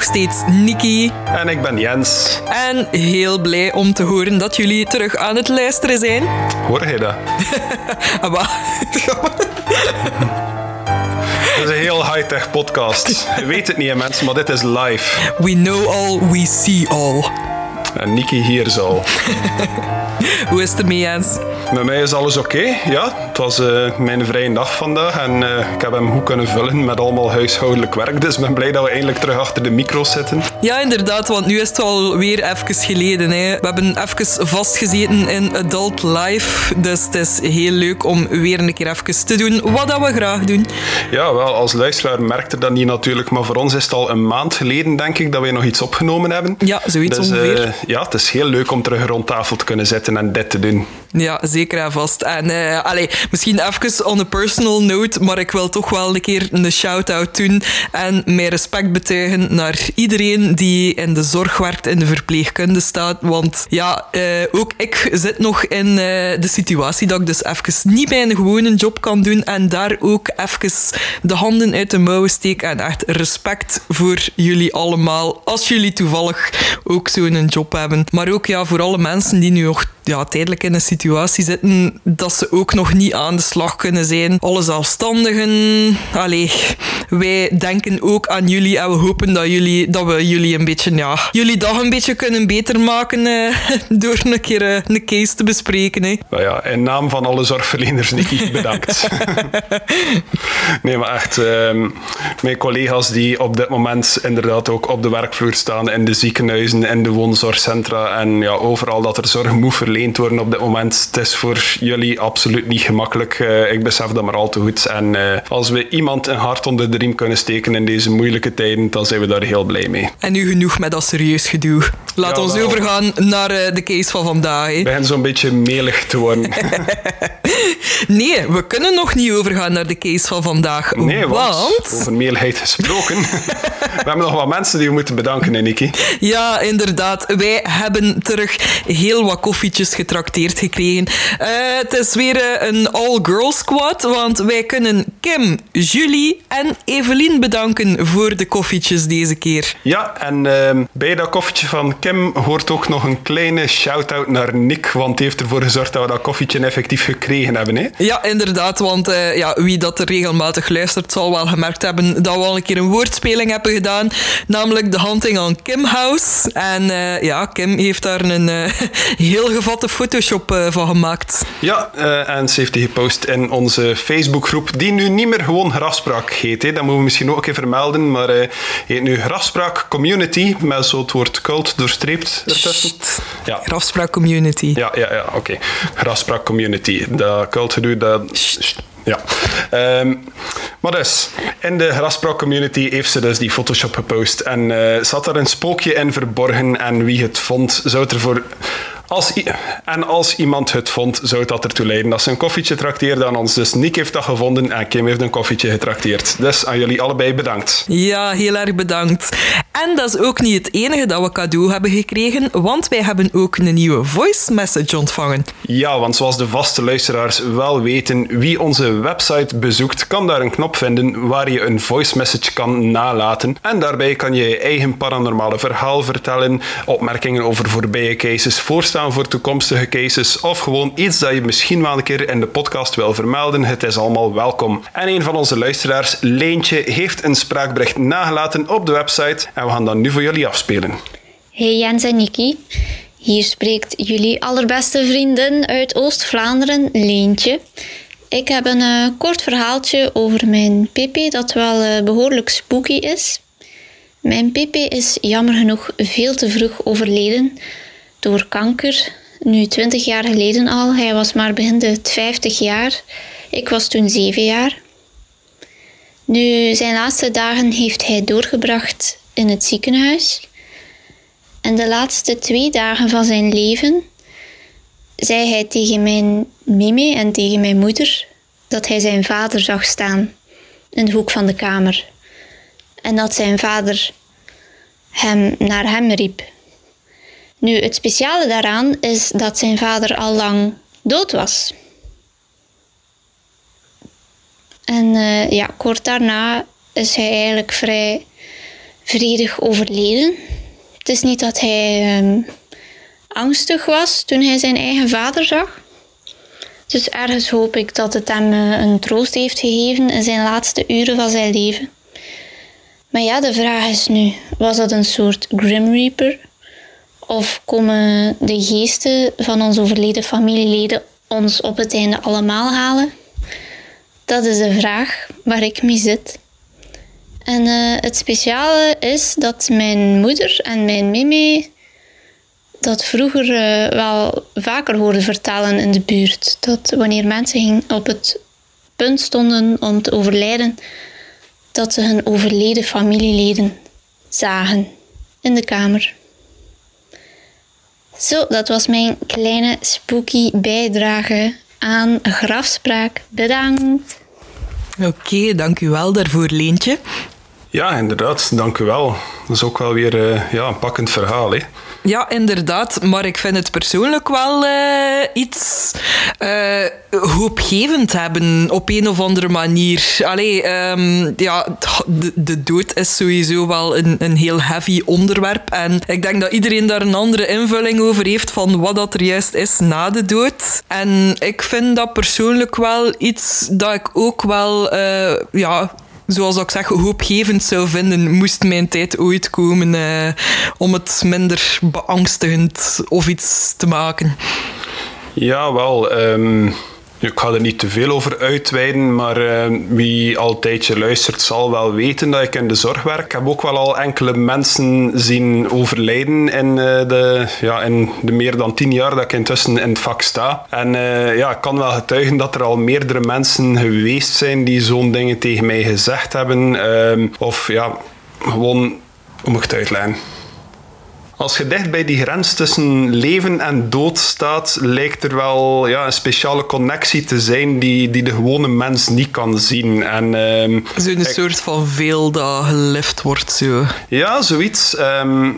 nog steeds Nikki. En ik ben Jens. En heel blij om te horen dat jullie terug aan het luisteren zijn. Hoor je dat? Dit is een heel high-tech podcast. Je weet het niet, mensen, maar dit is live. We know all, we see all. En Nikki hier is al. Hoe is het ermee, Jens? Met mij is alles oké. Ja, het was mijn vrije dag vandaag en ik heb hem goed kunnen vullen met allemaal huishoudelijk werk. Dus ik ben blij dat we eindelijk terug achter de micro's zitten. Ja, inderdaad, want nu is het alweer even geleden. Hè. We hebben even vastgezeten in Adult Life. Dus het is heel leuk om weer een keer even te doen wat dat we graag doen. Ja, wel, als luisteraar merkte dat niet natuurlijk. Maar voor ons is het al een maand geleden, denk ik, dat we nog iets opgenomen hebben. Ja, zoiets dus, ongeveer. Ja, het is heel leuk om terug rond tafel te kunnen zitten en dit te doen. Ja, zeker en vast. En misschien even on a personal note, maar ik wil toch wel een keer een shout-out doen en mijn respect betuigen naar iedereen die in de zorg werkt, in de verpleegkunde staat. Want ja, ook ik zit nog in de situatie dat ik dus even niet mijn gewone job kan doen en daar ook even de handen uit de mouwen steek. En echt respect voor jullie allemaal, als jullie toevallig ook zo'n job hebben. Maar ook ja, voor alle mensen die nu nog tijdelijk in een situatie zitten dat ze ook nog niet aan de slag kunnen zijn. Alle zelfstandigen. Allee, wij denken ook aan jullie en we hopen dat we jullie een beetje, jullie dag een beetje kunnen beter maken door een keer een case te bespreken. Nou ja, in naam van alle zorgverleners, Nikki, bedankt. Nee, maar echt, mijn collega's die op dit moment inderdaad ook op de werkvloer staan, in de ziekenhuizen, in de woonzorgcentra en ja, overal dat er zorg moet verleend worden op dit moment. Het is voor jullie absoluut niet gemakkelijk. Ik besef dat maar al te goed. En als we iemand een hart onder de riem kunnen steken in deze moeilijke tijden, dan zijn we daar heel blij mee. En nu genoeg met dat serieus gedoe. Laat ons overgaan naar de case van vandaag. Het begint zo'n beetje melig te worden. Nee, we kunnen nog niet overgaan naar de case van vandaag. Nee, want over meligheid gesproken. We hebben nog wat mensen die we moeten bedanken, hè, Nikki? Ja, inderdaad. Wij hebben terug heel wat koffietjes getrakteerd gekregen. Het is weer een all-girl squad, want wij kunnen Kim, Julie en Evelien bedanken voor de koffietjes deze keer. Ja, en bij dat koffietje van Kim hoort ook nog een kleine shout-out naar Nick, want die heeft ervoor gezorgd dat we dat koffietje effectief gekregen hebben. Hè? Ja, inderdaad, want wie dat er regelmatig luistert zal wel gemerkt hebben dat we al een keer een woordspeling hebben gedaan, namelijk de hunting aan Kim House. En Kim heeft daar een heel gevatte Photoshop van gemaakt. Ja, en ze heeft die gepost in onze Facebookgroep, die nu niet meer gewoon Grafspraak heet. Hè. Dat moeten we misschien ook even vermelden, maar heet nu Grafspraak Community, met zo het woord cult doorstreept ertussen. Ja. Grafspraak Community. Ja, oké. Grafspraak Community. Dat cultgedoe, dat... Sst. Ja. Maar dus, in de Grafspraak Community heeft ze dus die Photoshop gepost. En zat daar een spookje in verborgen. En wie het vond, zou het ervoor... Als iemand het vond, zou dat ertoe leiden dat ze een koffietje trakteerde aan ons. Dus Nick heeft dat gevonden en Kim heeft een koffietje getrakteerd. Dus aan jullie allebei bedankt. Ja, heel erg bedankt. En dat is ook niet het enige dat we cadeau hebben gekregen, want wij hebben ook een nieuwe voice message ontvangen. Ja, want zoals de vaste luisteraars wel weten, wie onze website bezoekt, kan daar een knop vinden waar je een voice message kan nalaten. En daarbij kan je je eigen paranormale verhaal vertellen, opmerkingen over voorbije cases, voorstellen voor toekomstige cases of gewoon iets dat je misschien wel een keer in de podcast wil vermelden. Het is allemaal welkom. En een van onze luisteraars, Leentje, heeft een spraakbericht nagelaten op de website en we gaan dat nu voor jullie afspelen. Hey Jens en Nikki, hier spreekt jullie allerbeste vrienden uit Oost-Vlaanderen, Leentje. Ik heb een kort verhaaltje over mijn Pepe dat wel behoorlijk spooky is. Mijn Pepe is jammer genoeg veel te vroeg overleden. Door kanker, nu 20 jaar geleden al. Hij was maar begin de 50 jaar. Ik was toen 7 jaar. Nu, zijn laatste dagen heeft hij doorgebracht in het ziekenhuis. En de laatste 2 dagen van zijn leven zei hij tegen mijn mimi en tegen mijn moeder dat hij zijn vader zag staan in de hoek van de kamer. En dat zijn vader hem naar hem riep. Nu, het speciale daaraan is dat zijn vader al lang dood was. En kort daarna is hij eigenlijk vrij vredig overleden. Het is niet dat hij angstig was toen hij zijn eigen vader zag. Dus ergens hoop ik dat het hem een troost heeft gegeven in zijn laatste uren van zijn leven. Maar ja, de vraag is nu, was dat een soort Grim Reaper? Of komen de geesten van onze overleden familieleden ons op het einde allemaal halen? Dat is de vraag waar ik mee zit. En het speciale is dat mijn moeder en mijn mimi dat vroeger wel vaker hoorden vertalen in de buurt. Dat wanneer mensen op het punt stonden om te overlijden, dat ze hun overleden familieleden zagen in de kamer. Zo, dat was mijn kleine spooky bijdrage aan Grafspraak. Bedankt! Oké, dank u wel daarvoor, Leentje. Ja, inderdaad, dank u wel. Dat is ook wel weer een pakkend verhaal, hè? Ja, inderdaad, maar ik vind het persoonlijk wel iets hoopgevend hebben op een of andere manier. De dood is sowieso wel een heel heavy onderwerp en ik denk dat iedereen daar een andere invulling over heeft van wat dat er juist is na de dood. En ik vind dat persoonlijk wel iets dat ik ook wel... zoals ik zeg, hoopgevend zou vinden, moest mijn tijd ooit komen om het minder beangstigend of iets te maken. Ja, wel. Ik ga er niet te veel over uitweiden, maar wie al een tijdje luistert zal wel weten dat ik in de zorg werk. Ik heb ook wel al enkele mensen zien overlijden in de meer dan 10 jaar dat ik intussen in het vak sta. En ik kan wel getuigen dat er al meerdere mensen geweest zijn die zo'n dingen tegen mij gezegd hebben. Gewoon om het uit te leggen. Als je dicht bij die grens tussen leven en dood staat, lijkt er wel een speciale connectie te zijn die de gewone mens niet kan zien. Zo'n soort van veel dat gelift wordt, zo. Ja, zoiets.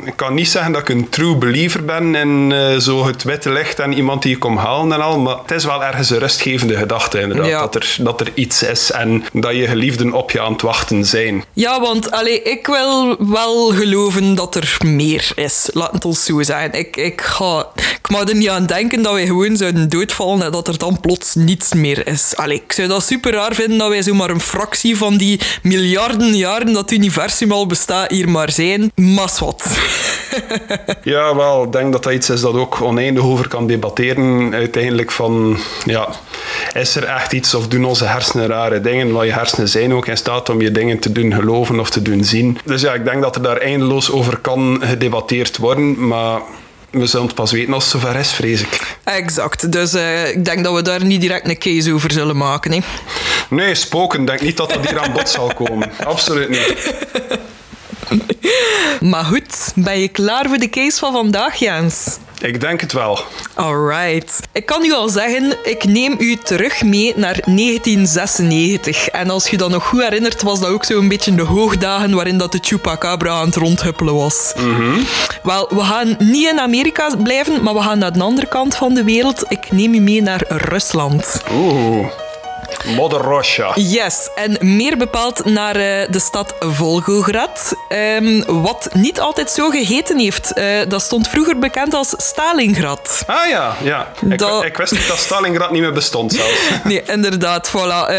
Ik kan niet zeggen dat ik een true believer ben in zo het witte licht en iemand die je komt halen en al, maar het is wel ergens een rustgevende gedachte, inderdaad, ja. dat er iets is en dat je geliefden op je aan het wachten zijn. Ja, want ik wil wel geloven dat er meer is. Laat het ons zo zijn. Ik mag er niet aan denken dat wij gewoon zouden doodvallen en dat er dan plots niets meer is. Ik zou dat super raar vinden dat wij zomaar een fractie van die miljarden jaren dat het universum al bestaat hier maar zijn. Maar wat. Ja, wel. Ik denk dat dat iets is dat ook oneindig over kan debatteren. Uiteindelijk van, is er echt iets of doen onze hersenen rare dingen? Want je hersenen zijn ook in staat om je dingen te doen geloven of te doen zien. Dus ja, ik denk dat er daar eindeloos over kan gedebatteerd worden, maar we zullen het pas weten als het zover is, vrees ik. Exact, dus ik denk dat we daar niet direct een case over zullen maken. Hè? Nee, spoken, denk niet dat dat hier aan bod zal komen. Absoluut niet. Maar goed, ben je klaar voor de case van vandaag, Jens? Ik denk het wel. Alright. Ik kan u al zeggen, ik neem u terug mee naar 1996. En als je dat nog goed herinnert, was dat ook zo'n beetje de hoogdagen waarin dat de Chupacabra aan het rondhuppelen was. Mm-hmm. Wel, we gaan niet in Amerika blijven, maar we gaan naar de andere kant van de wereld. Ik neem u mee naar Rusland. Oeh. Mother Russia. Yes, en meer bepaald naar de stad Volgograd, wat niet altijd zo geheten heeft. Dat stond vroeger bekend als Stalingrad. Ah ja. Ik wist niet dat Stalingrad niet meer bestond zelfs. Nee, inderdaad, voilà.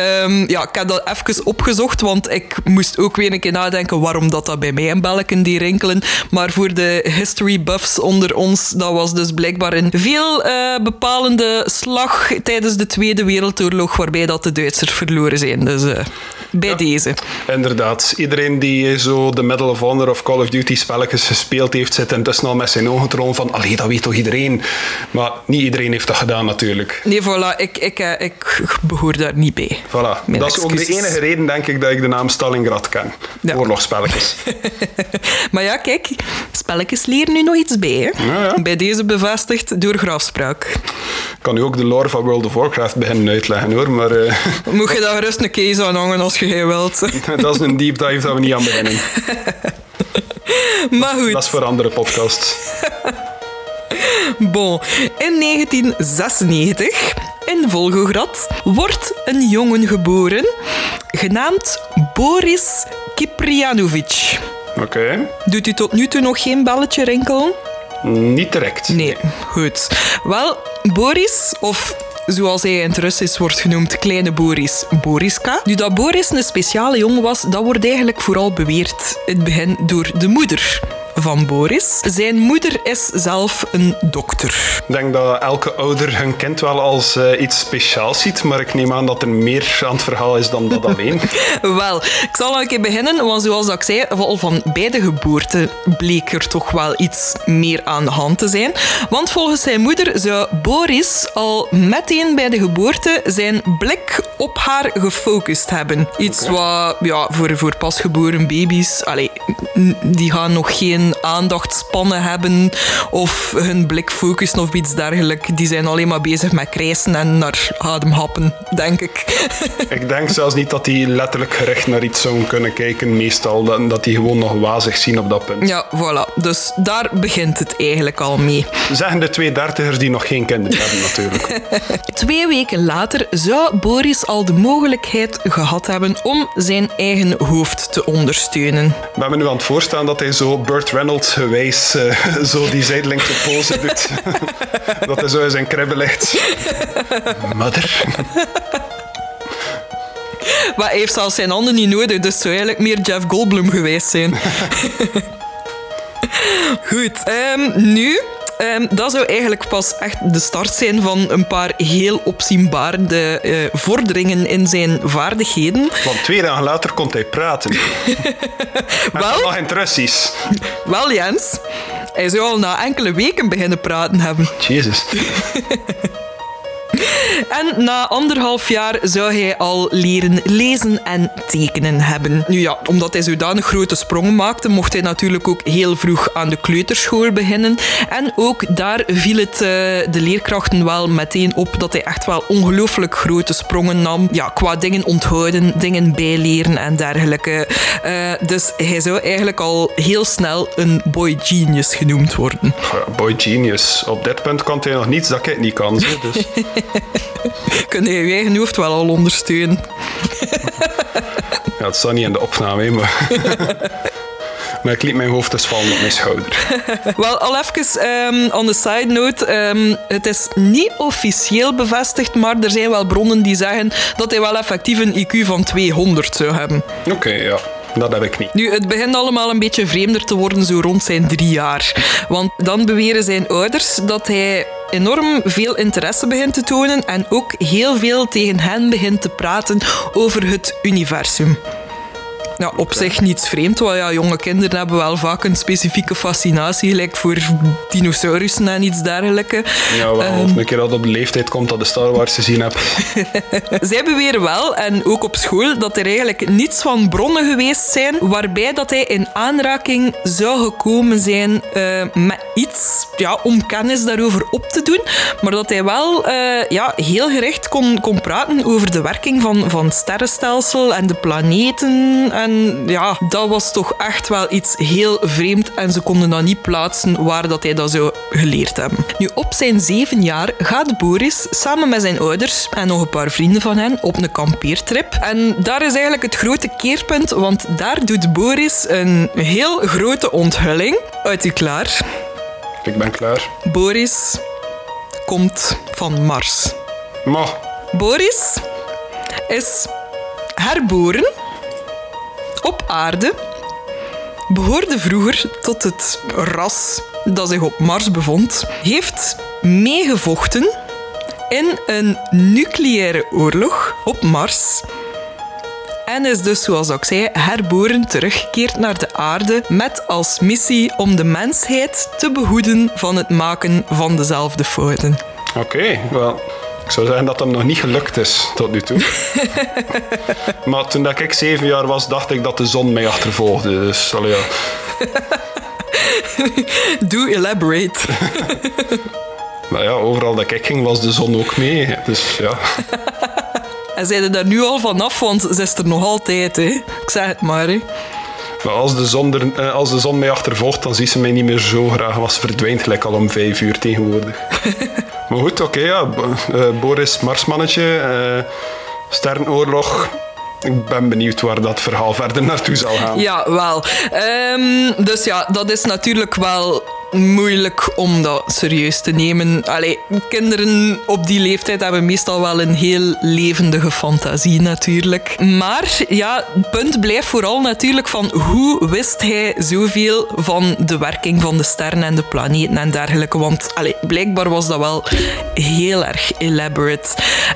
Ik heb dat even opgezocht, want ik moest ook weer een keer nadenken waarom dat bij mij in belken die rinkelen. Maar voor de history buffs onder ons, dat was dus blijkbaar een veel bepalende slag tijdens de Tweede Wereldoorlog, waarbij dat de Duitsers verloren zijn. Dus deze. Inderdaad. Iedereen die zo de Medal of Honor of Call of Duty spelletjes gespeeld heeft, zit intussen al met zijn ogen rollen van dat weet toch iedereen? Maar niet iedereen heeft dat gedaan, natuurlijk. Nee, voilà. Ik behoor daar niet bij. Voilà. Mijn dat is excuses. Ook de enige reden, denk ik, dat ik de naam Stalingrad ken. Ja. Oorlogsspelletjes. Maar ja, kijk. Spelletjes leren nu nog iets bij, hè? Ja. Bij deze bevestigd door Grafspraak. Ik kan u ook de lore van World of Warcraft beginnen uitleggen, hoor, maar... Moet je daar gerust een case aan hangen als je wilt. Dat is een deep dive dat we niet aan beginnen. Maar goed. Dat is voor andere podcasts. Bon, in 1996, in Volgograd, wordt een jongen geboren, genaamd Boris Kipriyanovich. Oké. Doet u tot nu toe nog geen belletje rinkelen? Niet direct. Nee, goed. Wel, Boris, of zoals hij in het Russisch wordt genoemd, kleine Boris, Boriska. Nu dat Boris een speciale jongen was, dat wordt eigenlijk vooral beweerd in het begin door de moeder van Boris. Zijn moeder is zelf een dokter. Ik denk dat elke ouder hun kind wel als iets speciaals ziet, maar ik neem aan dat er meer aan het verhaal is dan dat alleen. Wel, ik zal een keer beginnen, want zoals ik zei, van bij de geboorte bleek er toch wel iets meer aan de hand te zijn. Want volgens zijn moeder zou Boris al meteen bij de geboorte zijn blik op haar gefocust hebben. Iets wat ja, voor pasgeboren baby's, die gaan nog geen aandachtspannen hebben of hun blik focussen of iets dergelijks. Die zijn alleen maar bezig met krijsen en naar ademhappen, denk ik. Ik denk zelfs niet dat die letterlijk gericht naar iets zouden kunnen kijken meestal, dat die gewoon nog wazig zien op dat punt. Ja, voilà. Dus daar begint het eigenlijk al mee. Zeggen de 2 dertigers die nog geen kinderen hebben natuurlijk. 2 weken later zou Boris al de mogelijkheid gehad hebben om zijn eigen hoofd te ondersteunen. We hebben nu aan het voorstaan dat hij zo Burt Reynolds gewijs zo die zijdelingse pose doet. Dat hij zo in zijn kribbe ligt. Mother. Maar hij heeft zelfs zijn handen niet nodig, dus zou eigenlijk meer Jeff Goldblum geweest zijn. Goed, nu... dat zou eigenlijk pas echt de start zijn van een paar heel opzienbarende vorderingen in zijn vaardigheden. Want 2 dagen later kon hij praten. Wel, nog in het Russisch. Wel, Jens, hij zou al na enkele weken beginnen praten hebben. Jezus. En na 1,5 jaar zou hij al leren lezen en tekenen hebben. Nu ja, omdat hij zodanig grote sprongen maakte, mocht hij natuurlijk ook heel vroeg aan de kleuterschool beginnen. En ook daar viel het de leerkrachten wel meteen op dat hij echt wel ongelooflijk grote sprongen nam. Ja, qua dingen onthouden, dingen bijleren en dergelijke. Dus hij zou eigenlijk al heel snel een boy genius genoemd worden. Ja, boy genius. Op dit punt kan hij nog niets dat ik niet kan, dus... Kun je je eigen hoofd wel al ondersteunen? Ja, het staat niet in de opname, maar... Maar ik liet mijn hoofd dus vallen op mijn schouder. Wel, al even on the side note. Het is niet officieel bevestigd, maar er zijn wel bronnen die zeggen dat hij wel effectief een IQ van 200 zou hebben. Oké, ja. Dat heb ik niet. Nu, het begint allemaal een beetje vreemder te worden zo rond zijn 3 jaar. Want dan beweren zijn ouders dat hij enorm veel interesse begint te tonen en ook heel veel tegen hen begint te praten over het universum. Ja, op zich niets vreemd, want ja, jonge kinderen hebben wel vaak een specifieke fascinatie, gelijk voor dinosaurussen en iets dergelijks. Ja, wel. Een keer dat op de leeftijd komt dat de Star Wars gezien hebt. Zij beweren wel, en ook op school, dat er eigenlijk niets van bronnen geweest zijn waarbij dat hij in aanraking zou gekomen zijn met iets, ja, om kennis daarover op te doen, maar dat hij wel heel gericht kon praten over de werking van het sterrenstelsel en de planeten. En ja, dat was toch echt wel iets heel vreemd en ze konden dat niet plaatsen waar dat hij dat zou geleerd hebben. Nu, op zijn 7 jaar gaat Boris samen met zijn ouders en nog een paar vrienden van hen op een kampeertrip. En daar is eigenlijk het grote keerpunt, want daar doet Boris een heel grote onthulling. Uit u klaar? Ik ben klaar. Boris komt van Mars. Ma. Boris is herboren op aarde, behoorde vroeger tot het ras dat zich op Mars bevond, heeft meegevochten in een nucleaire oorlog op Mars en is dus, zoals ik zei, herboren teruggekeerd naar de aarde met als missie om de mensheid te behoeden van het maken van dezelfde fouten. Oké, wel... Ik zou zeggen dat hem nog niet gelukt is, tot nu toe. Maar toen ik 7 jaar was, dacht ik dat de zon mij achtervolgde. Dus, allee, ja. Do elaborate. Nou ja, overal dat ik ging, was de zon ook mee. Dus, ja. En zijn er daar nu al vanaf, want ze is er nog altijd, hè. Ik zeg het maar, hè. Maar als de zon mij achtervolgt, dan ziet ze mij niet meer zo graag. Was verdwijnt gelijk al om 5 uur tegenwoordig. Maar goed, oké, ja. Boris, Marsmannetje, Sterrenoorlog, Ik ben benieuwd waar dat verhaal verder naartoe zal gaan. Ja, wel. Dus ja, dat is natuurlijk wel moeilijk om dat serieus te nemen. Allee, kinderen op die leeftijd hebben meestal wel een heel levendige fantasie natuurlijk. Maar ja, het punt blijft vooral natuurlijk van hoe wist hij zoveel van de werking van de sterren en de planeten en dergelijke. Want allee, blijkbaar was dat wel heel erg elaborate.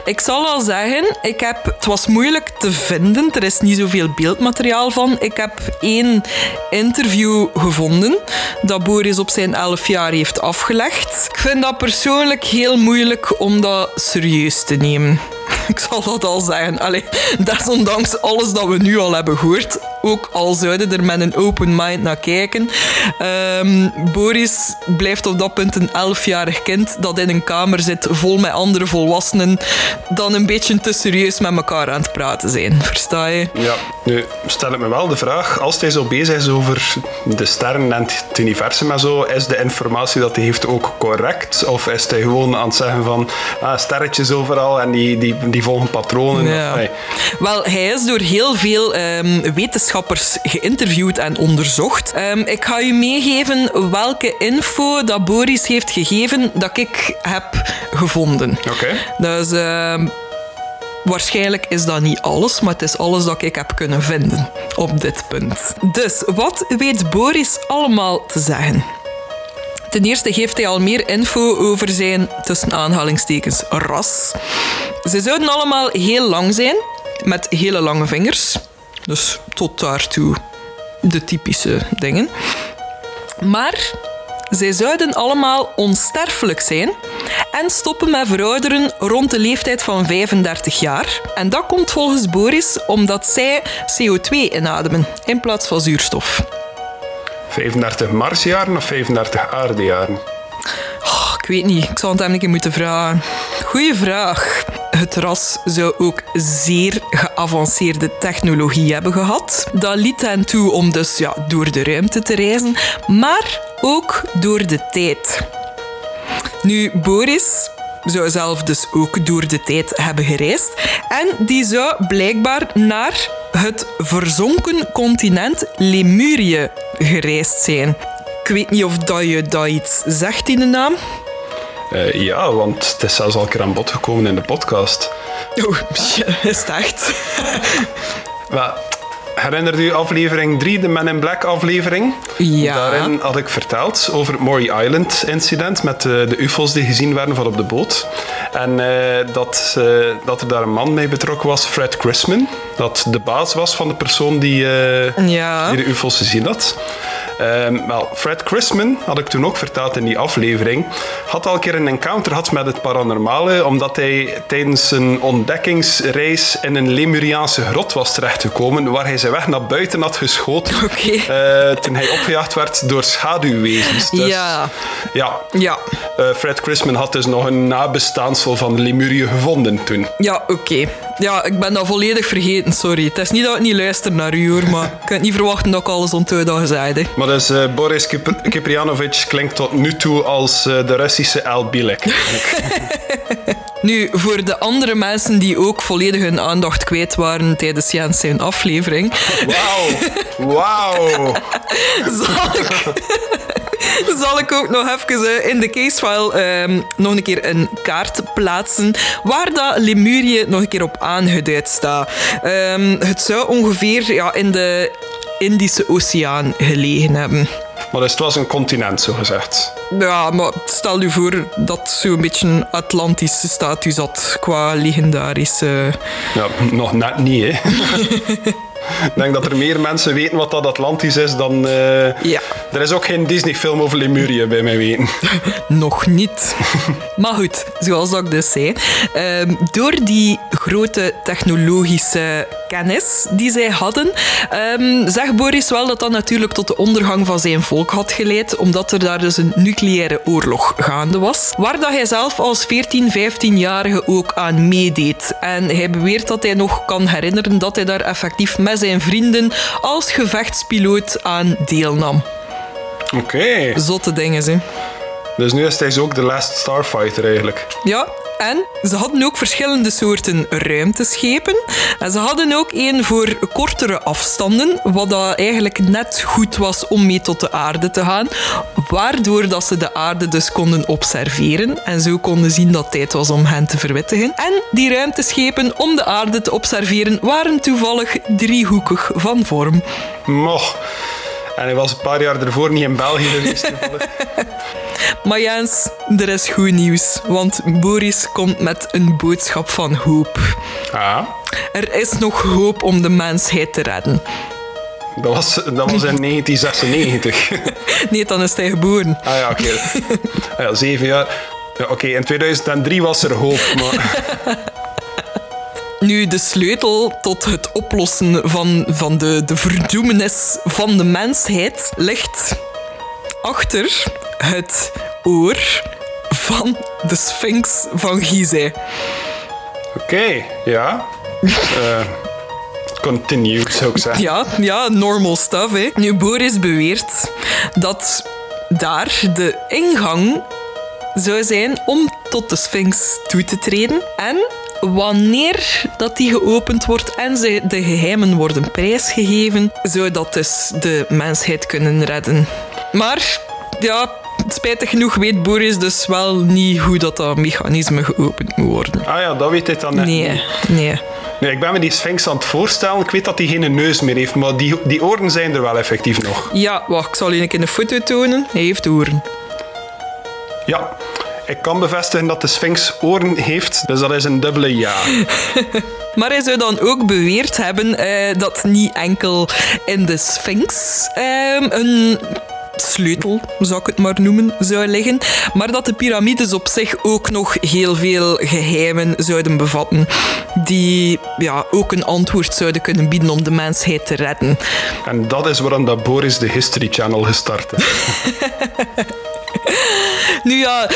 Ik zal al zeggen, het was moeilijk te vinden. Er is niet zoveel beeldmateriaal van. Ik heb 1 interview gevonden dat Boris op zijn 11 jaar heeft afgelegd. Ik vind dat persoonlijk heel moeilijk om dat serieus te nemen. Ik zal dat al zeggen. Allee, desondanks alles dat we nu al hebben gehoord, ook al zouden er met een open mind naar kijken. Boris blijft op dat punt een 11-jarig kind dat in een kamer zit vol met andere volwassenen dan een beetje te serieus met elkaar aan het praten zijn. Versta je? Ja, nu stel ik me wel de vraag, als hij zo bezig is over de sterren en het universum en zo, is de informatie dat hij heeft ook correct? Of is hij gewoon aan het zeggen van sterretjes overal en die volgen patronen? Ja. Nee. Wel, hij is door heel veel wetenschappers geïnterviewd en onderzocht. Ik ga u meegeven welke info dat Boris heeft gegeven dat ik heb gevonden. Oké. Dus waarschijnlijk is dat niet alles, maar het is alles dat ik heb kunnen vinden op dit punt. Dus, wat weet Boris allemaal te zeggen? Ten eerste geeft hij al meer info over zijn, tussen aanhalingstekens, ras. Ze zouden allemaal heel lang zijn, met hele lange vingers. Dus tot daartoe de typische dingen. Maar zij zouden allemaal onsterfelijk zijn en stoppen met verouderen rond de leeftijd van 35 jaar. En dat komt volgens Boris omdat zij CO2 inademen in plaats van zuurstof. 35 Marsjaren of 35 aardejaren? Oh, ik weet niet, ik zou het hem een keer moeten vragen. Goeie vraag. Het ras zou ook zeer geavanceerde technologie hebben gehad. Dat liet hen toe om dus ja, door de ruimte te reizen, maar ook door de tijd. Nu, Boris zou zelf dus ook door de tijd hebben gereisd. En die zou blijkbaar naar het verzonken continent Lemurië gereisd zijn. Ik weet niet of dat je dat iets zegt in de naam. Ja, want het is zelfs al een keer aan bod gekomen in de podcast. Oh, is het echt? Maar, herinnert u aflevering 3, de Men in Black aflevering? Ja. Daarin had ik verteld over het Maury Island incident met de UFO's die gezien werden van op de boot. En dat er daar een man mee betrokken was, Fred Chrisman. Dat de baas was van de persoon die de UFO's gezien had. Wel, Fred Chrisman, had ik toen ook verteld in die aflevering, had al een keer een encounter gehad met het paranormale, omdat hij tijdens een ontdekkingsreis in een Lemuriaanse grot was terechtgekomen, waar hij zijn weg naar buiten had geschoten. Okay. Toen hij opgejaagd werd door schaduwwezens. Dus, ja. Fred Chrisman had dus nog een nabestaansel van Lemurië gevonden toen. Ja, oké. Ja, ik ben dat volledig vergeten, sorry. Het is niet dat ik niet luister naar u, hoor, maar ik kan niet verwachten dat ik alles onthoud dat je zei. Hè. Maar dus Boris Kiprijanovich klinkt tot nu toe als de Russische El Bilek. Nu, voor de andere mensen die ook volledig hun aandacht kwijt waren tijdens Jens zijn aflevering... Wauw! Zal ik ook nog even in de casefile nog een keer een kaart plaatsen waar dat Lemurië nog een keer op aangeduid staat. Het zou ongeveer in de Indische Oceaan gelegen hebben. Maar dus het was een continent, zo gezegd. Ja, maar stel je voor dat zo'n beetje Atlantische status had qua legendarische... Ja, nog net niet, hè. Ik denk dat er meer mensen weten wat dat Atlantisch is dan... Ja. Er is ook geen Disney-film over Lemurië bij mij weten. Nog niet. Maar goed, zoals ik dus zei. Door die grote technologische kennis die zij hadden, zegt Boris wel dat dat natuurlijk tot de ondergang van zijn volk had geleid, omdat er daar dus een nucleaire oorlog gaande was, waar dat hij zelf als 14, 15-jarige ook aan meedeed. En hij beweert dat hij nog kan herinneren dat hij daar effectief met zijn vrienden als gevechtspiloot aan deelnam. Oké. Zotte dingen, hè. Dus nu is hij ook de Last Starfighter, eigenlijk. Ja, En ze hadden ook verschillende soorten ruimteschepen. En ze hadden ook één voor kortere afstanden, wat dat eigenlijk net goed was om mee tot de aarde te gaan. Waardoor dat ze de aarde dus konden observeren. En zo konden zien dat het tijd was om hen te verwittigen. En die ruimteschepen om de aarde te observeren waren toevallig driehoekig van vorm. Moch. En hij was een paar jaar ervoor niet in België geweest. Maar Jens, er is goed nieuws. Want Boris komt met een boodschap van hoop. Ah. Er is nog hoop om de mensheid te redden. Dat was in 1996. Nee, dan is hij geboren. Ah ja, oké. Ja, 7 jaar. Ja, oké, in 2003 was er hoop, maar... Nu, de sleutel tot het oplossen van de verdoemenis van de mensheid ligt achter het oor van de Sphinx van Gizeh. Oké, ja. Continue, zou ik zeggen. Ja, normal stuff, hè. Nu, Boris beweert dat daar de ingang zou zijn om tot de Sphinx toe te treden en... Wanneer dat die geopend wordt en ze de geheimen worden prijsgegeven, zou dat dus de mensheid kunnen redden. Maar, ja, spijtig genoeg weet Boris dus wel niet hoe dat mechanisme geopend moet worden. Ah ja, dat weet hij dan net. Nee, ik ben me die Sphinx aan het voorstellen. Ik weet dat hij geen neus meer heeft, maar die oren zijn er wel effectief nog. Ja, wacht, ik zal je een keer een foto tonen. Hij heeft oren. Ja. Ik kan bevestigen dat de Sphinx oren heeft, dus dat is een dubbele ja. Maar hij zou dan ook beweerd hebben dat niet enkel in de Sphinx een sleutel, zou ik het maar noemen, zou liggen, maar dat de piramides op zich ook nog heel veel geheimen zouden bevatten die ja, ook een antwoord zouden kunnen bieden om de mensheid te redden. En dat is waarom dat Boris de History Channel gestart heeft. Nu ja,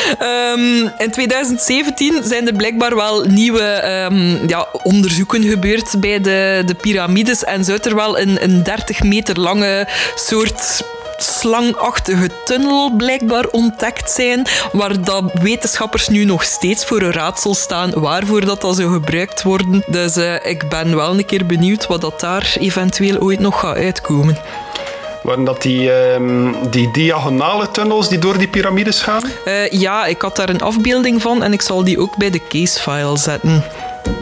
in 2017 zijn er blijkbaar wel nieuwe onderzoeken gebeurd bij de piramides en zou er wel een 30 meter lange soort slangachtige tunnel blijkbaar ontdekt zijn, waar dat wetenschappers nu nog steeds voor een raadsel staan waarvoor dat zou gebruikt worden. Dus ik ben wel een keer benieuwd wat dat daar eventueel ooit nog gaat uitkomen. Waren dat die diagonale tunnels die door die piramides gaan? Ja, ik had daar een afbeelding van en ik zal die ook bij de casefile zetten.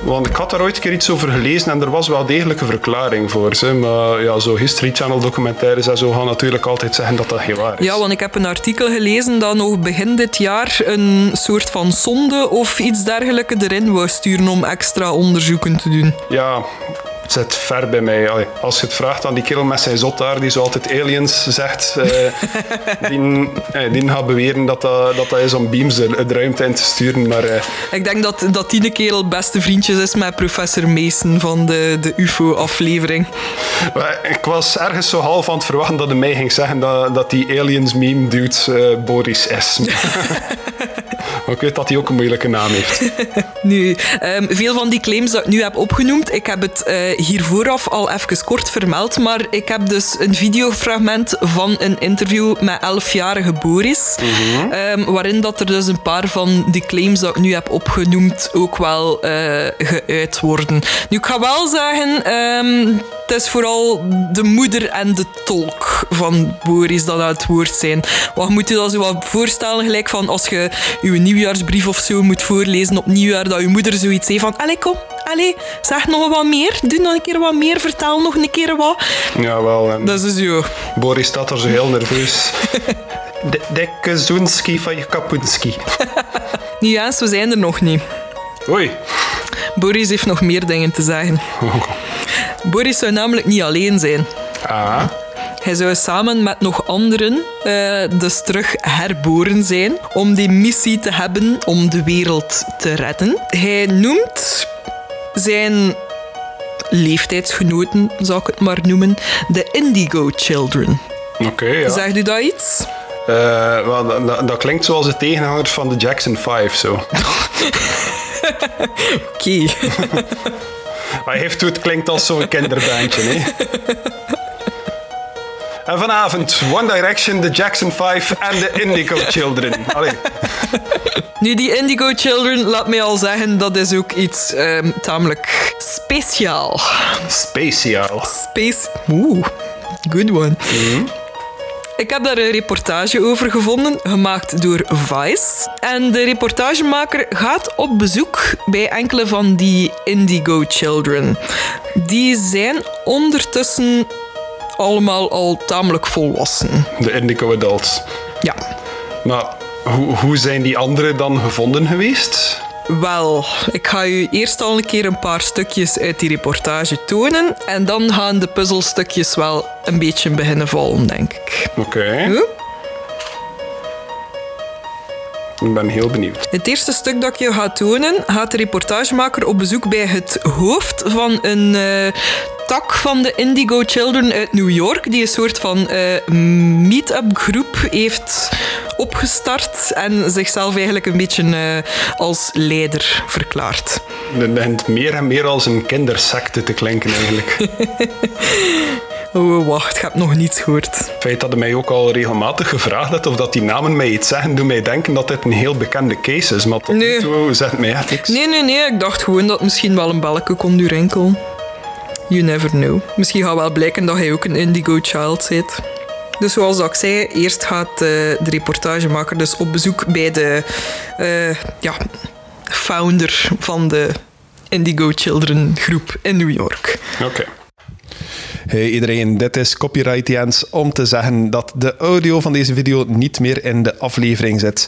Want ik had daar ooit een keer iets over gelezen en er was wel degelijk een verklaring voor ze. Maar ja, zo History Channel documentaires en zo gaan natuurlijk altijd zeggen dat dat geen waar is. Ja, want ik heb een artikel gelezen dat nog begin dit jaar een soort van sonde of iets dergelijks erin wou sturen om extra onderzoeken te doen. Ja... Het zit ver bij mij. Allee, als je het vraagt aan die kerel met zijn zot daar, die zo altijd aliens zegt, die gaat beweren dat is om beams de ruimte in te sturen. Maar, Ik denk dat die kerel beste vriendjes is met professor Mason van de UFO-aflevering. Ik was ergens zo half aan het verwachten dat hij mij ging zeggen dat die aliens-meme-dude Boris is. Maar ik weet dat hij ook een moeilijke naam heeft. Nu, veel van die claims dat ik nu heb opgenoemd, ik heb het hier vooraf al even kort vermeld, maar ik heb dus een videofragment van een interview met 11-jarige Boris, waarin dat er dus een paar van die claims dat ik nu heb opgenoemd ook wel geuit worden. Nu, ik ga wel zeggen, het is vooral de moeder en de tolk van Boris dat aan het woord zijn. Wat moet je dat zo wat voorstellen, gelijk van als je je nieuwjaarsbrief of zo moet voorlezen op nieuwjaar, dat je moeder zoiets heeft van, allee kom, allee, zeg nog wat meer, doe nog een keer wat meer, vertel nog een keer wat. Jawel. Dat is zo. Boris staat er zo heel nerveus. Dikke zoenski van je kapunski. Nu ja, we zijn er nog niet. Oei. Boris heeft nog meer dingen te zeggen. Oh. Boris zou namelijk niet alleen zijn. Ah. Hij zou samen met nog anderen dus terug herboren zijn om die missie te hebben om de wereld te redden. Hij noemt zijn leeftijdsgenoten, zou ik het maar noemen, de Indigo Children. Oké, ja. Zegt u dat iets? Dat klinkt zoals de tegenhangers van de Jackson 5, zo. Oké. Maar het klinkt als zo'n kinderbandje, hè? En vanavond One Direction, The Jackson 5 en de Indigo Children. Allee. Nu, die Indigo Children, laat mij al zeggen, dat is ook iets tamelijk speciaal. Speciaal. Oeh, good one. Mm-hmm. Ik heb daar een reportage over gevonden, gemaakt door Vice. En de reportagemaker gaat op bezoek bij enkele van die Indigo Children. Die zijn ondertussen allemaal al tamelijk volwassen. De Indigo Adults. Ja. Maar hoe zijn die anderen dan gevonden geweest? Wel, ik ga u eerst al een keer een paar stukjes uit die reportage tonen. En dan gaan de puzzelstukjes wel een beetje beginnen vallen, denk ik. Oké. Huh? Ik ben heel benieuwd. Het eerste stuk dat ik je ga tonen, gaat de reportagemaker op bezoek bij het hoofd van een tak van de Indigo Children uit New York, die een soort van meet-up groep heeft opgestart en zichzelf eigenlijk een beetje als leider verklaart. Het begint meer en meer als een kindersecte te klinken eigenlijk. Oh, wacht, ik heb nog niets gehoord. Het feit dat hij mij ook al regelmatig gevraagd had of dat die namen mij iets zeggen, doet mij denken dat dit een heel bekende case is, maar tot nu toe zegt mij echt niks. Nee, ik dacht gewoon dat misschien wel een belletje kon nu rinkelen. You never know. Misschien gaat wel blijken dat hij ook een Indigo Child zit. Dus zoals ik zei, eerst gaat de reportagemaker dus op bezoek bij de founder van de Indigo Children groep in New York. Oké. Hey iedereen, dit is Copyright Jens om te zeggen dat de audio van deze video niet meer in de aflevering zit.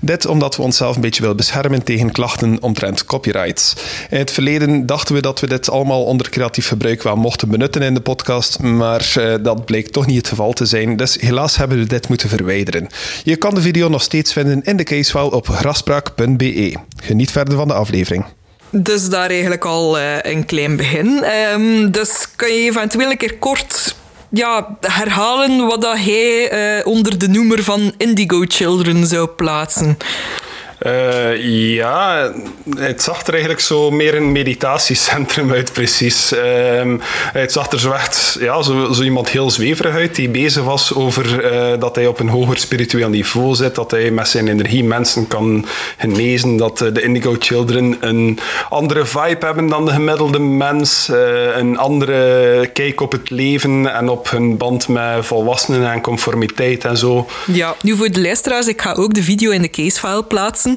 Dit omdat we onszelf een beetje willen beschermen tegen klachten omtrent copyrights. In het verleden dachten we dat we dit allemaal onder creatief gebruik wel mochten benutten in de podcast, maar dat bleek toch niet het geval te zijn, dus helaas hebben we dit moeten verwijderen. Je kan de video nog steeds vinden in de casefile op grafspraak.be. Geniet verder van de aflevering. Dus daar eigenlijk al een klein begin. Dus kan je eventueel een keer kort herhalen wat dat hij onder de noemer van Indigo Children zou plaatsen? Het zag er eigenlijk zo meer een meditatiecentrum uit, precies. Het zag er zo echt, zo iemand heel zweverig uit, die bezig was over dat hij op een hoger spiritueel niveau zit, dat hij met zijn energie mensen kan genezen, dat de Indigo Children een andere vibe hebben dan de gemiddelde mens, een andere kijk op het leven en op hun band met volwassenen en conformiteit en zo. Ja, nu voor de luisteraars, ik ga ook de video in de casefile plaatsen.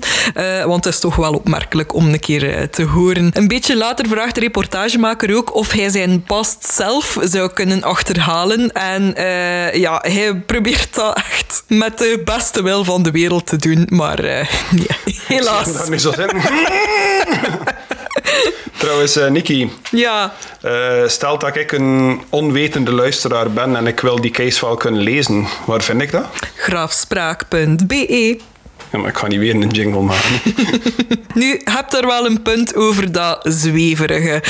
Want het is toch wel opmerkelijk om een keer te horen. Een beetje later vraagt de reportagemaker ook of hij zijn past zelf zou kunnen achterhalen. En hij probeert dat echt met de beste wil van de wereld te doen. Maar nee, helaas. Dat is zo zin. Trouwens, Nikki. Ja? Stel dat ik een onwetende luisteraar ben en ik wil die casefile kunnen lezen. Waar vind ik dat? Grafspraak.be. Ja, maar ik ga niet weer een jingle maken. Nu, heb daar wel een punt over dat zweverige.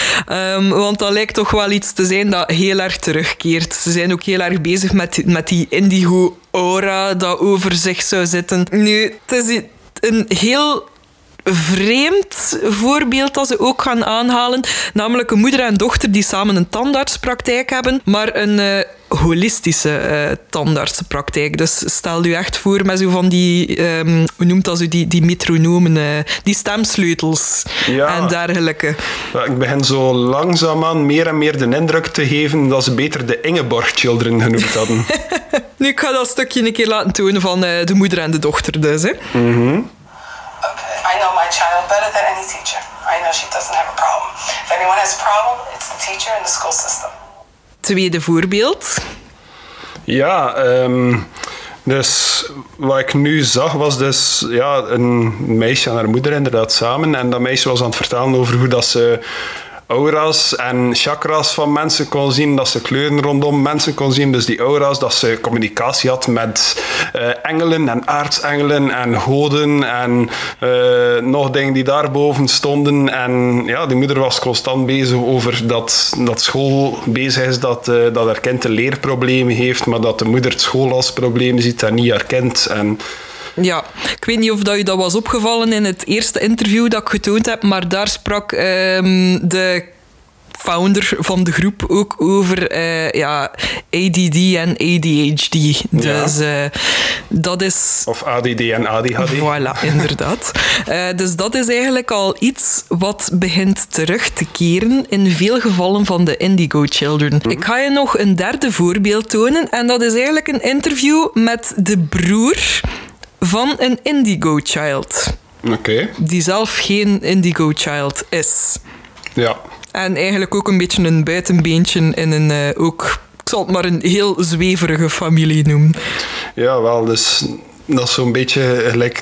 Want dat lijkt toch wel iets te zijn dat heel erg terugkeert. Ze zijn ook heel erg bezig met die indigo aura dat over zich zou zitten. Nu, het is een heel vreemd voorbeeld dat ze ook gaan aanhalen. Namelijk een moeder en dochter die samen een tandartspraktijk hebben, maar een holistische tandartsenpraktijk. Dus stel u echt voor met zo van die, hoe noemt dat zo, die metronomen, die stemsleutels en dergelijke. Ja, ik begin zo langzaamaan meer en meer de indruk te geven dat ze beter de Ingeborg Children genoemd hadden. Nu, ik ga dat stukje een keer laten tonen van de moeder en de dochter dus. Hè. Mm-hmm. I know my child better than any teacher. I know she doesn't have a problem. If anyone has a problem, it's the teacher and the school system. Tweede voorbeeld. Ja, dus wat ik nu zag was dus een meisje en haar moeder inderdaad samen. En dat meisje was aan het vertellen over hoe dat ze aura's en chakras van mensen kon zien, dat ze kleuren rondom mensen kon zien, dus die aura's, dat ze communicatie had met engelen en aartsengelen en goden en nog dingen die daarboven stonden. En ja, die moeder was constant bezig over dat school bezig is, dat haar kind een leerprobleem heeft, maar dat de moeder het school als probleem ziet en niet haar kind. En ja, ik weet niet of dat u dat was opgevallen in het eerste interview dat ik getoond heb, maar daar sprak de founder van de groep ook over ADD en ADHD. Ja. Dus dat is... Of ADD en ADHD. Voilà, inderdaad. Dus dat is eigenlijk al iets wat begint terug te keren in veel gevallen van de Indigo Children. Mm-hmm. Ik ga je nog een derde voorbeeld tonen en dat is eigenlijk een interview met de broer van een Indigo Child. Okay. Die zelf geen Indigo Child is. Ja. En eigenlijk ook een beetje een buitenbeentje in een ik zal het maar een heel zweverige familie noemen. Ja, wel, dus dat is zo'n beetje gelijk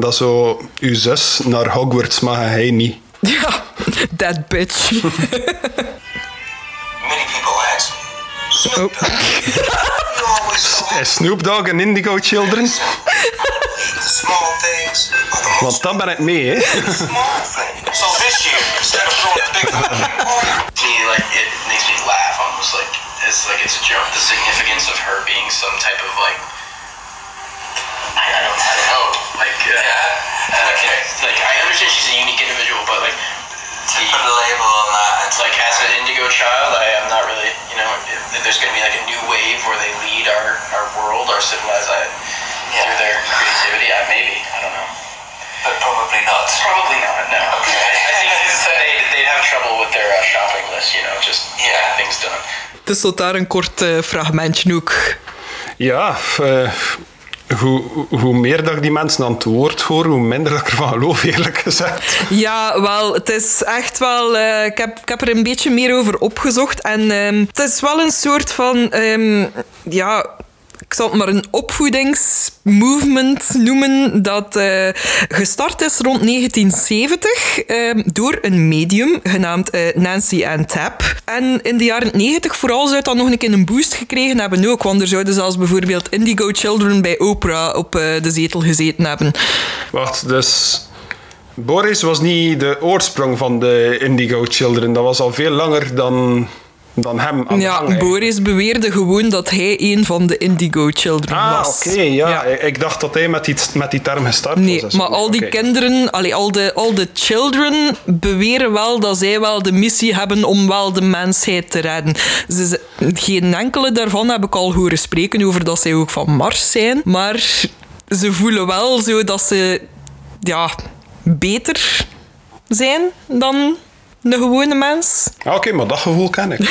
dat zo uw zus naar Hogwarts mag en hij niet. Ja, that bitch. Many people had Snoop Dogg. Snoop Dogg en Indigo Children. Want dan ben ik mee, hè? So this year, instead of going to the big to me, it makes me laugh almost. Like it's a joke. The significance of her being some type of I don't know. I understand she's a unique individual, but to put a label on that, it's as an Indigo Child, I'm not really, there's going to be a new wave where they lead our world, our civilized through their creativity. Maybe, I don't know. But probably not. Probably not, no. Okay. I think they'd have trouble with their shopping list, just getting things done. Dus tot daar een kort fragmentje ook. Ja, hoe meer dat ik die mensen aan het woord hoor, hoe minder dat ik ervan geloof, eerlijk gezegd. Ja, wel, het is echt wel... ik heb er een beetje meer over opgezocht. En het is wel een soort van... Ik zal het maar een opvoedingsmovement noemen dat gestart is rond 1970 door een medium genaamd Nancy Ann Tapp. En in de jaren 90 vooral zou het dan nog een keer een boost gekregen hebben ook, want er zouden zelfs bijvoorbeeld Indigo Children bij Oprah op de zetel gezeten hebben. Wacht, dus... Boris was niet de oorsprong van de Indigo Children. Dat was al veel langer dan hem aan de gang, Boris beweerde gewoon dat hij een van de Indigo Children was. Oké, ja. Ik dacht dat hij met die term gestart was. Nee, maar al die kinderen, al de children beweren wel dat zij wel de missie hebben om wel de mensheid te redden. Dus geen enkele daarvan heb ik al horen spreken over dat zij ook van Mars zijn, maar ze voelen wel zo dat ze beter zijn dan... de gewone mens. Oké, maar dat gevoel ken ik.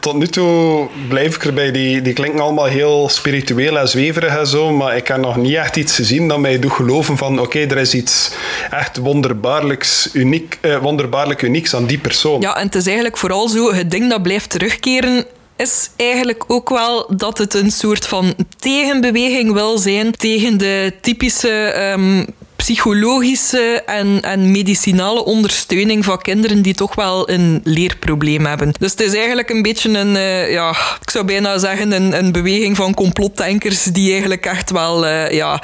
Tot nu toe blijf ik erbij. Die klinken allemaal heel spiritueel en zweverig en zo, maar ik heb nog niet echt iets gezien dat mij doet geloven van er is iets echt wonderbaarlijk unieks aan die persoon. Ja, en het is eigenlijk vooral zo, het ding dat blijft terugkeren is eigenlijk ook wel dat het een soort van tegenbeweging wil zijn tegen de typische... psychologische en medicinale ondersteuning van kinderen die toch wel een leerprobleem hebben. Dus het is eigenlijk een beetje een, ik zou bijna zeggen een beweging van complotdenkers die eigenlijk echt wel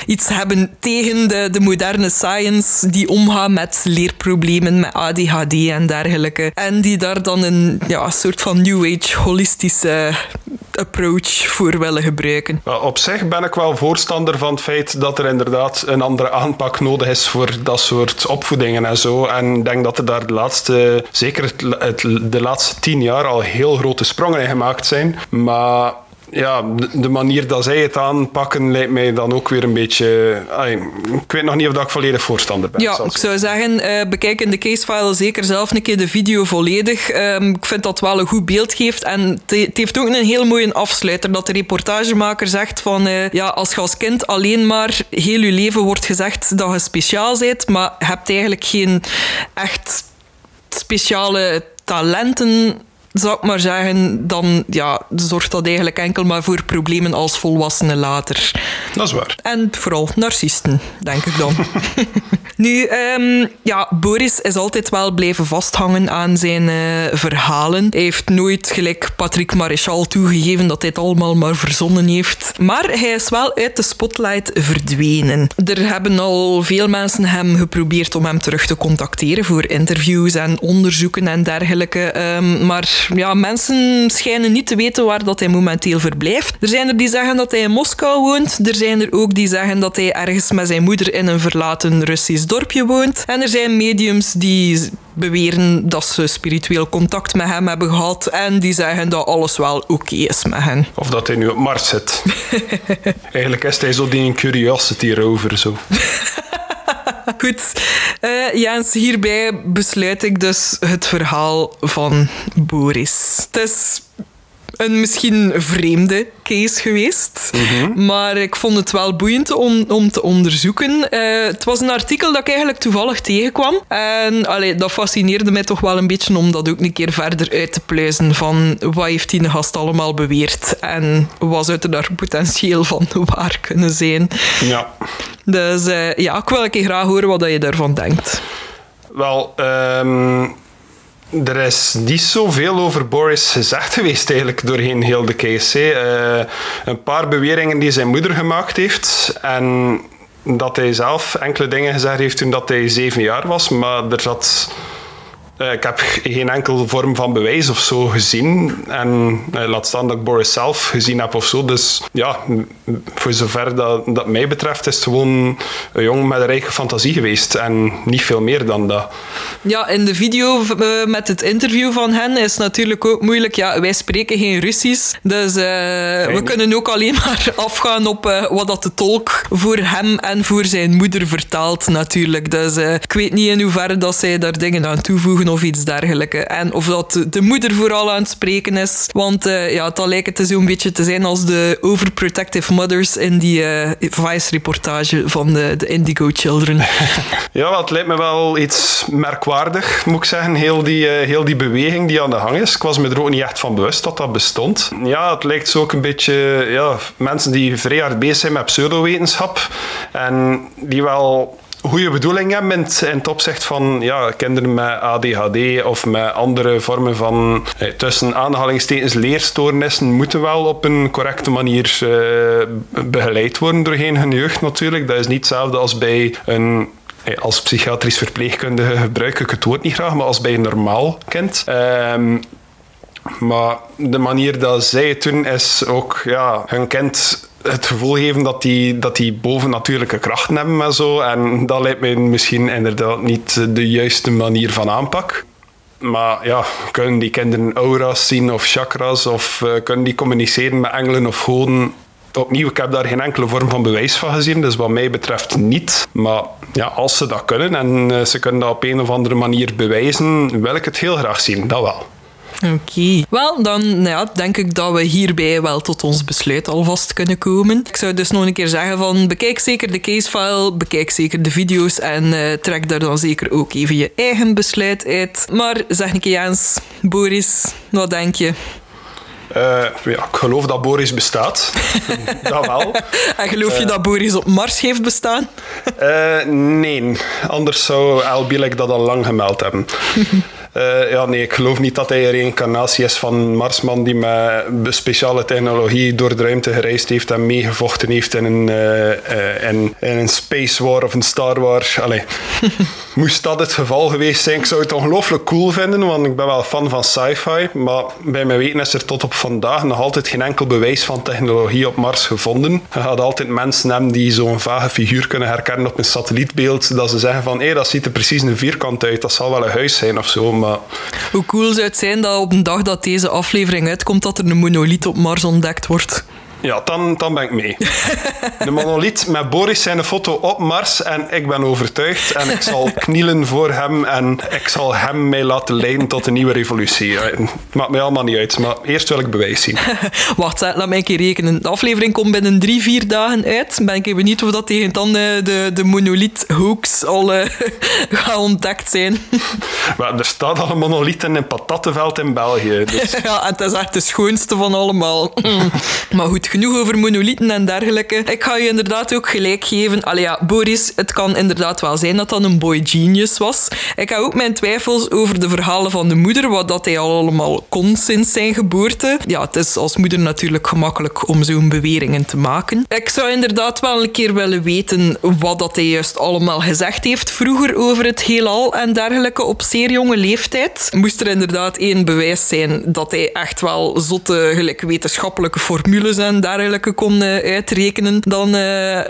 iets hebben tegen de moderne science die omgaat met leerproblemen, met ADHD en dergelijke. En die daar dan een soort van new age holistische approach voor willen gebruiken. Op zich ben ik wel voorstander van het feit dat er inderdaad een andere aanpak nodig is voor dat soort opvoedingen en zo. En ik denk dat er daar de laatste 10 jaar al heel grote sprongen in gemaakt zijn. Maar de manier dat zij het aanpakken lijkt mij dan ook weer een beetje... ik weet nog niet of dat ik volledig voorstander ben. Ja, ik zou zeggen, bekijk in de casefile zeker zelf een keer de video volledig. Ik vind dat wel een goed beeld geeft. En het heeft ook een heel mooie afsluiter, dat de reportagemaker zegt van... als je als kind alleen maar heel je leven wordt gezegd dat je speciaal bent, maar je hebt eigenlijk geen echt speciale talenten... zou ik maar zeggen, dan zorgt dat eigenlijk enkel maar voor problemen als volwassenen later. Dat is waar. En vooral narcisten, denk ik dan. Nu, Boris is altijd wel blijven vasthangen aan zijn verhalen. Hij heeft nooit, gelijk Patrick Maréchal, toegegeven dat hij het allemaal maar verzonnen heeft. Maar hij is wel uit de spotlight verdwenen. Er hebben al veel mensen hem geprobeerd om hem terug te contacteren voor interviews en onderzoeken en dergelijke, maar ja, mensen schijnen niet te weten waar dat hij momenteel verblijft. Er zijn er die zeggen dat hij in Moskou woont. Er zijn er ook die zeggen dat hij ergens met zijn moeder in een verlaten Russisch dorpje woont. En er zijn mediums die beweren dat ze spiritueel contact met hem hebben gehad en die zeggen dat alles wel oké is met hen. Of dat hij nu op Mars zit. Eigenlijk is hij zo die een curiosity rover, zo. Goed, Jens, hierbij besluit ik dus het verhaal van Boris. Het is een misschien vreemde case geweest. Mm-hmm. Maar ik vond het wel boeiend om te onderzoeken. Het was een artikel dat ik eigenlijk toevallig tegenkwam. En allee, dat fascineerde mij toch wel een beetje om dat ook een keer verder uit te pluizen van wat heeft die gast allemaal beweerd en wat zou er daar potentieel van waar kunnen zijn. Ja. Dus ja, ik wil een keer graag horen wat je daarvan denkt. Wel, er is niet zoveel over Boris gezegd geweest eigenlijk doorheen heel de case. Een paar beweringen die zijn moeder gemaakt heeft en dat hij zelf enkele dingen gezegd heeft toen dat hij 7 jaar was, maar er zat... Ik heb geen enkele vorm van bewijs of zo gezien. En laat staan dat ik Boris zelf gezien heb of zo. Dus ja, voor zover dat mij betreft is het gewoon een jongen met een rijke fantasie geweest. En niet veel meer dan dat. Ja, in de video met het interview van hen is natuurlijk ook moeilijk. Ja, wij spreken geen Russisch. Dus we kunnen ook alleen maar afgaan op wat dat de tolk voor hem en voor zijn moeder vertaalt natuurlijk. Dus ik weet niet in hoeverre dat zij daar dingen aan toevoegen of iets dergelijks. En of dat de moeder vooral aan het spreken is. Want ja, dat lijkt het zo'n beetje te zijn als de overprotective mothers in die Vice-reportage van de Indigo Children. Ja, dat lijkt me wel iets merkwaardig, moet ik zeggen. Heel die beweging die aan de gang is. Ik was me er ook niet echt van bewust dat dat bestond. Ja, het lijkt zo ook een beetje... Ja, mensen die vrij hard bezig zijn met pseudowetenschap. En die wel... goede bedoeling hebben in het opzicht van ja, kinderen met ADHD of met andere vormen van tussen aanhalingstekens leerstoornissen moeten wel op een correcte manier begeleid worden doorheen hun jeugd natuurlijk. Dat is niet hetzelfde als bij een... Als psychiatrisch verpleegkundige gebruik ik het woord niet graag, maar als bij een normaal kind. Maar de manier dat zij het doen is ook ja, hun kind... het gevoel geven dat die bovennatuurlijke krachten hebben en zo. En dat lijkt mij misschien inderdaad niet de juiste manier van aanpak. Maar ja, kunnen die kinderen aura's zien of chakras of kunnen die communiceren met engelen of goden? Opnieuw, ik heb daar geen enkele vorm van bewijs van gezien, dus wat mij betreft niet. Maar ja, als ze dat kunnen en ze kunnen dat op een of andere manier bewijzen, wil ik het heel graag zien, dat wel. Oké. Wel, dan ja, denk ik dat we hierbij wel tot ons besluit alvast kunnen komen. Ik zou dus nog een keer zeggen van bekijk zeker de casefile, bekijk zeker de video's en trek daar dan zeker ook even je eigen besluit uit. Maar zeg een keer eens, Boris, wat denk je? Ja, ik geloof dat Boris bestaat. Dat wel. En geloof je dat Boris op Mars heeft bestaan? Nee. Anders zou Albilek dat al lang gemeld hebben. Ja, nee, ik geloof niet dat hij een reïncarnatie is van een Marsman die met speciale technologie door de ruimte gereisd heeft en meegevochten heeft in een Space War of een Star War. Allee. Moest dat het geval geweest zijn, ik zou het ongelooflijk cool vinden, want ik ben wel fan van sci-fi, maar bij mijn weten is er tot op vandaag nog altijd geen enkel bewijs van technologie op Mars gevonden. Je gaat altijd mensen hebben die zo'n vage figuur kunnen herkennen op een satellietbeeld, dat ze zeggen van, hé, dat ziet er precies een vierkant uit, dat zal wel een huis zijn of zo, maar... Hoe cool zou het zijn dat op de dag dat deze aflevering uitkomt, dat er een monolith op Mars ontdekt wordt? Ja, dan ben ik mee. De monolith met Boris zijn foto op Mars en ik ben overtuigd en ik zal knielen voor hem en ik zal hem mij laten leiden tot een nieuwe revolutie. Ja, het maakt mij allemaal niet uit, maar eerst wil ik bewijs zien. Wacht, laat mij een keer rekenen. De aflevering komt binnen 3-4 dagen uit. Ben ik benieuwd of dat tegen dan de monolith-hoax al gaat ontdekt zijn. Maar er staat al een monolith in een patattenveld in België. Dus. Ja, en het is echt de schoonste van allemaal. Maar goed, genoeg over monolieten en dergelijke. Ik ga je inderdaad ook gelijk geven. Allee ja, Boris, het kan inderdaad wel zijn dat dat een boy genius was. Ik heb ook mijn twijfels over de verhalen van de moeder, wat dat hij allemaal kon sinds zijn geboorte. Ja, het is als moeder natuurlijk gemakkelijk om zo'n beweringen te maken. Ik zou inderdaad wel een keer willen weten wat dat hij juist allemaal gezegd heeft vroeger over het heelal en dergelijke op zeer jonge leeftijd. Moest er inderdaad één bewijs zijn dat hij echt wel zotte gelijk wetenschappelijke formules en dergelijke kon uitrekenen, dan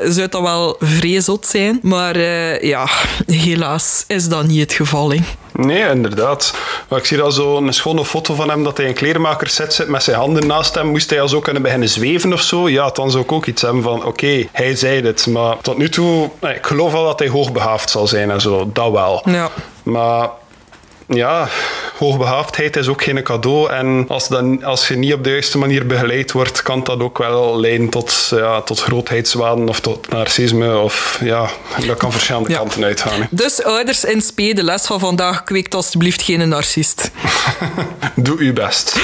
zou dat wel vrij zot zijn. Maar ja, helaas is dat niet het geval, hè. Nee, inderdaad. Maar ik zie daar zo een schone foto van hem dat hij in een kleermakerset zit met zijn handen naast hem. Moest hij al zo kunnen beginnen zweven of zo? Ja, dan zou ik ook iets hebben van oké, hij zei dit. Maar tot nu toe, ik geloof wel dat hij hoogbegaafd zal zijn en zo. Dat wel. Ja. Maar ja, hoogbegaafdheid is ook geen cadeau. En als je niet op de juiste manier begeleid wordt, kan dat ook wel leiden tot, ja, tot grootheidswaden of tot narcisme. Of ja, dat kan verschillende kanten uitgaan. Hè. Dus ouders in spe, de les van vandaag: kweekt alstublieft geen narcist. Doe uw best.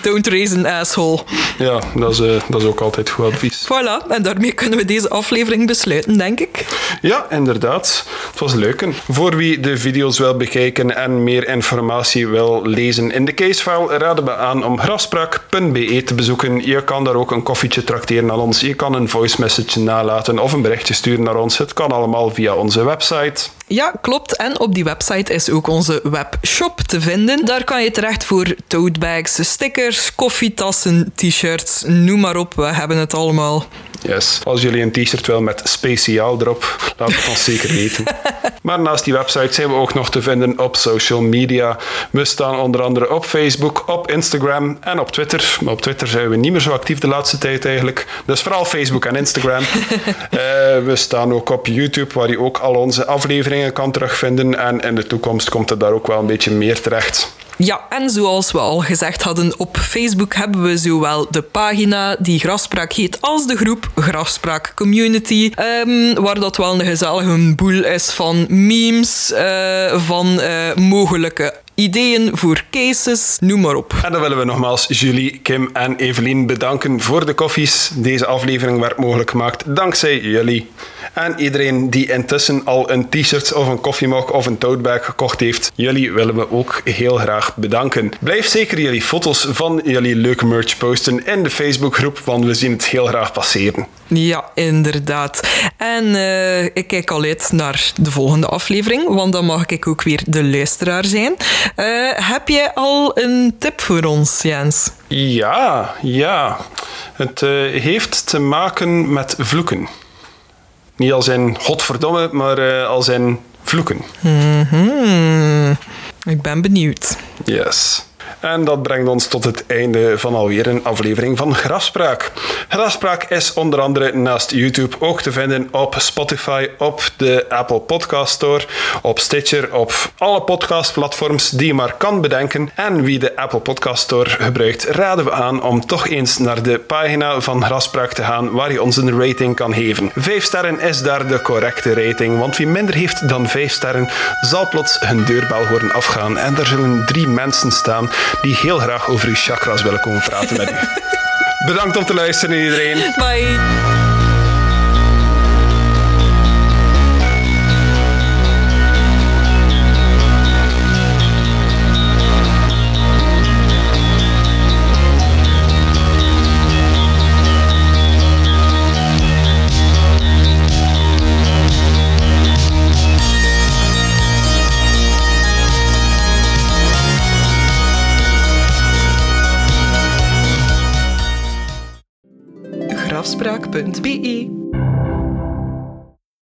Don't raise an asshole. Ja, dat is ook altijd goed advies. Voilà, en daarmee kunnen we deze aflevering besluiten, denk ik. Ja, inderdaad. Het was leuk. Voor wie de video's wil bekijken en meer informatie wil lezen in de casefile, raden we aan om grafspraak.be te bezoeken. Je kan daar ook een koffietje trakteren aan ons. Je kan een voice message nalaten of een berichtje sturen naar ons. Het kan allemaal via onze website. Ja, klopt. En op die website is ook onze webshop te vinden. Daar kan je terecht voor totebags, stickers, koffietassen, t-shirts, noem maar op. We hebben het allemaal. Yes. Als jullie een t-shirt willen met speciaal erop, laat het ons zeker weten. Maar naast die website zijn we ook nog te vinden op social media. We staan onder andere op Facebook, op Instagram en op Twitter. Maar op Twitter zijn we niet meer zo actief de laatste tijd eigenlijk. Dus vooral Facebook en Instagram. We staan ook op YouTube, waar je ook al onze afleveringen kan terugvinden. En in de toekomst komt er daar ook wel een beetje meer terecht. Ja, en zoals we al gezegd hadden, op Facebook hebben we zowel de pagina die Grafspraak heet, als de groep Grafspraak Community, waar dat wel een gezellige boel is van memes, van mogelijke ideeën voor cases, noem maar op. En dan willen we nogmaals Julie, Kim en Evelien bedanken voor de koffies. Deze aflevering werd mogelijk gemaakt dankzij jullie. En iedereen die intussen al een t-shirt of een koffiemok of een toadbag gekocht heeft, jullie willen we ook heel graag bedanken. Blijf zeker jullie foto's van jullie leuke merch posten in de Facebookgroep, want we zien het heel graag passeren. Ja, inderdaad. En ik kijk al uit naar de volgende aflevering, want dan mag ik ook weer de luisteraar zijn. Heb jij al een tip voor ons, Jens? Ja. Het heeft te maken met vloeken. Niet als in godverdomme, maar als in vloeken. Mm-hmm. Ik ben benieuwd. Yes. En dat brengt ons tot het einde van alweer een aflevering van Grafspraak. Grafspraak is onder andere naast YouTube ook te vinden op Spotify, op de Apple Podcast Store, op Stitcher, op alle podcastplatforms die je maar kan bedenken. En wie de Apple Podcast Store gebruikt, raden we aan om toch eens naar de pagina van Grafspraak te gaan, waar je ons een rating kan geven. 5 sterren is daar de correcte rating, want wie minder heeft dan 5 sterren, zal plots hun deurbel horen afgaan. En daar zullen 3 mensen staan die heel graag over uw chakras willen komen praten met u. Bedankt om te luisteren, iedereen. Bye. Grafspraak.be